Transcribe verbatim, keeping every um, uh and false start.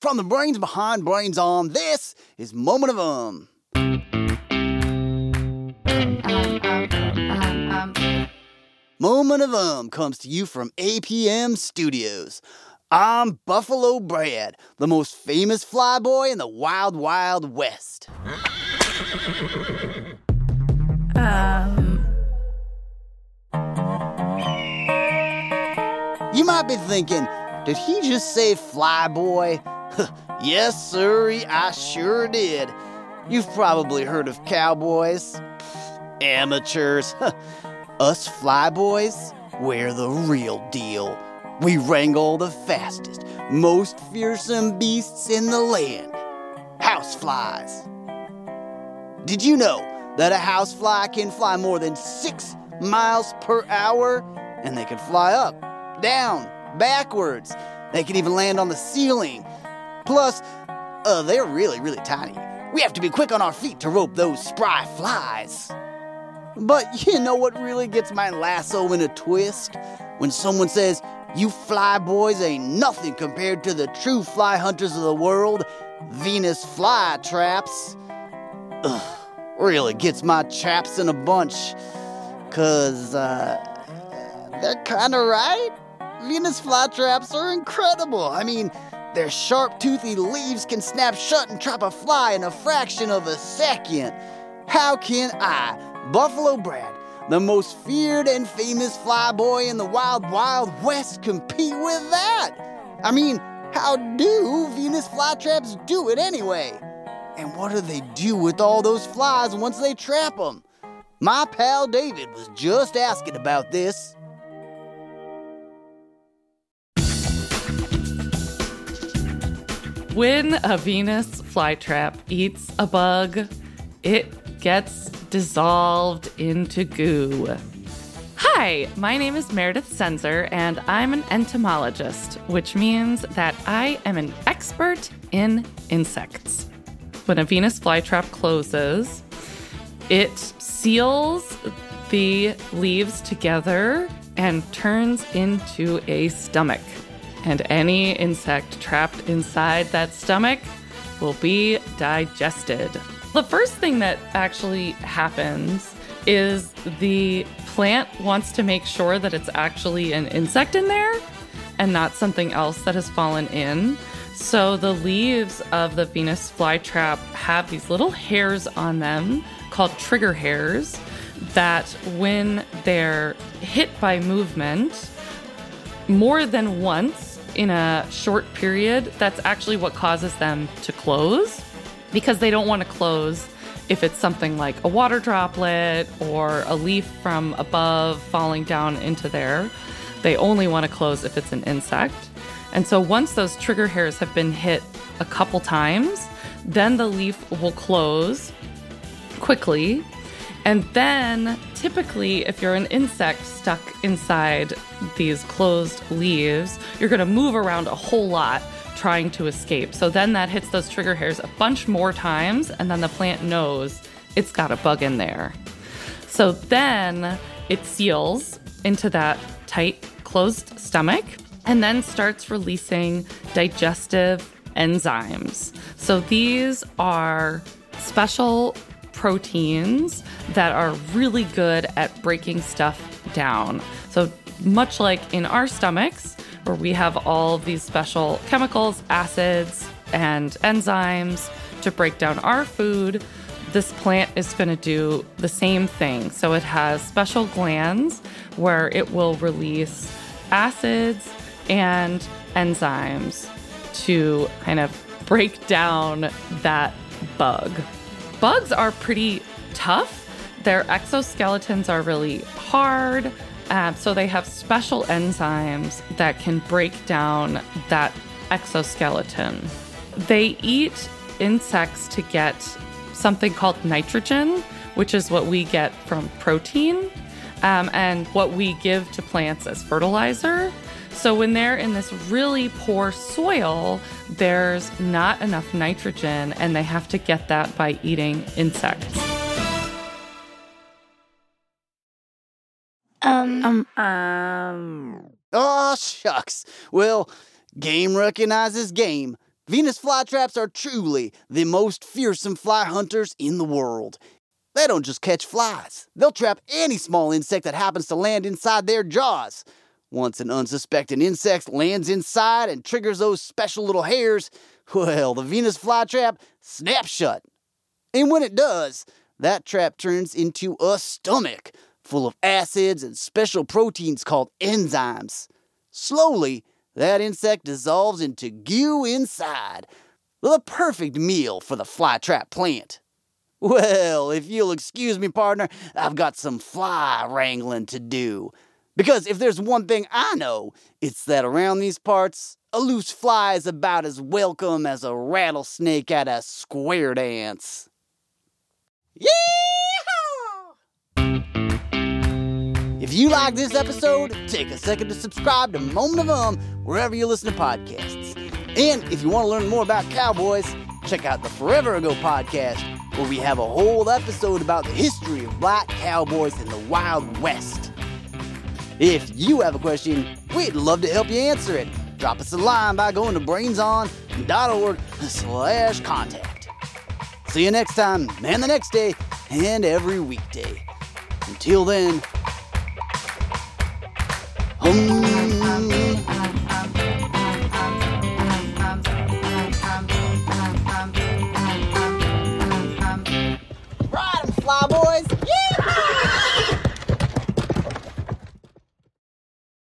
From the brains behind Brains On, this is Moment of Um. Moment of Um comes to you from A P M Studios. I'm Buffalo Brad, the most famous flyboy in the wild, wild west. Um. You might be thinking, did he just say flyboy? Yes, sirree, I sure did. You've probably heard of cowboys. Pfft, amateurs. Us flyboys, we're the real deal. We wrangle the fastest, most fearsome beasts in the land. Houseflies. Did you know that a housefly can fly more than six miles per hour? And they can fly up, down, backwards. They can even land on the ceiling. Plus, uh, they're really, really tiny. We have to be quick on our feet to rope those spry flies. But you know what really gets my lasso in a twist? When someone says, you fly boys ain't nothing compared to the true fly hunters of the world, Venus flytraps. Ugh, really gets my chaps in a bunch. Cause, uh, they're kinda right. Venus flytraps are incredible. I mean, their sharp toothy leaves can snap shut and trap a fly in a fraction of a second. How can I, Buffalo Brad, the most feared and famous flyboy in the wild, wild west, compete with that? I mean, how do Venus flytraps do it anyway? And what do they do with all those flies once they trap them? My pal David was just asking about this. When a Venus flytrap eats a bug, it gets dissolved into goo. Hi, my name is Meredith Cenzer, and I'm an entomologist, which means that I am an expert in insects. When a Venus flytrap closes, it seals the leaves together and turns into a stomach. And any insect trapped inside that stomach will be digested. The first thing that actually happens is the plant wants to make sure that it's actually an insect in there and not something else that has fallen in. So the leaves of the Venus flytrap have these little hairs on them called trigger hairs that when they're hit by movement more than once in a short period, that's actually what causes them to close. Because they don't want to close if it's something like a water droplet or a leaf from above falling down into there. They only want to close if it's an insect. And so once those trigger hairs have been hit a couple times, then the leaf will close quickly. And then typically, if you're an insect stuck inside these closed leaves, you're going to move around a whole lot trying to escape. So then that hits those trigger hairs a bunch more times, and then the plant knows it's got a bug in there. So then it seals into that tight, closed stomach and then starts releasing digestive enzymes. So these are special proteins that are really good at breaking stuff down. So much like in our stomachs, where we have all these special chemicals, acids, and enzymes to break down our food, this plant is going to do the same thing. So it has special glands where it will release acids and enzymes to kind of break down that bug. Bugs are pretty tough. Their exoskeletons are really hard. Um, so they have special enzymes that can break down that exoskeleton. They eat insects to get something called nitrogen, which is what we get from protein, um, and what we give to plants as fertilizer. So when they're in this really poor soil, there's not enough nitrogen, and they have to get that by eating insects. Um, um, um. Oh, shucks. Well, game recognizes game. Venus flytraps are truly the most fearsome fly hunters in the world. They don't just catch flies. They'll trap any small insect that happens to land inside their jaws. Once an unsuspecting insect lands inside and triggers those special little hairs, well, the Venus flytrap snaps shut. And when it does, that trap turns into a stomach full of acids and special proteins called enzymes. Slowly, that insect dissolves into goo inside, the perfect meal for the flytrap plant. Well, if you'll excuse me, partner, I've got some fly wrangling to do. Because if there's one thing I know, it's that around these parts, a loose fly is about as welcome as a rattlesnake at a square dance. Yeehaw! If you like this episode, take a second to subscribe to Moment of Um wherever you listen to podcasts. And if you want to learn more about cowboys, check out the Forever Ago podcast, where we have a whole episode about the history of black cowboys in the Wild West. If you have a question, we'd love to help you answer it. Drop us a line by going to brains on dot org slash contact. See you next time, and the next day, and every weekday. Until then, home.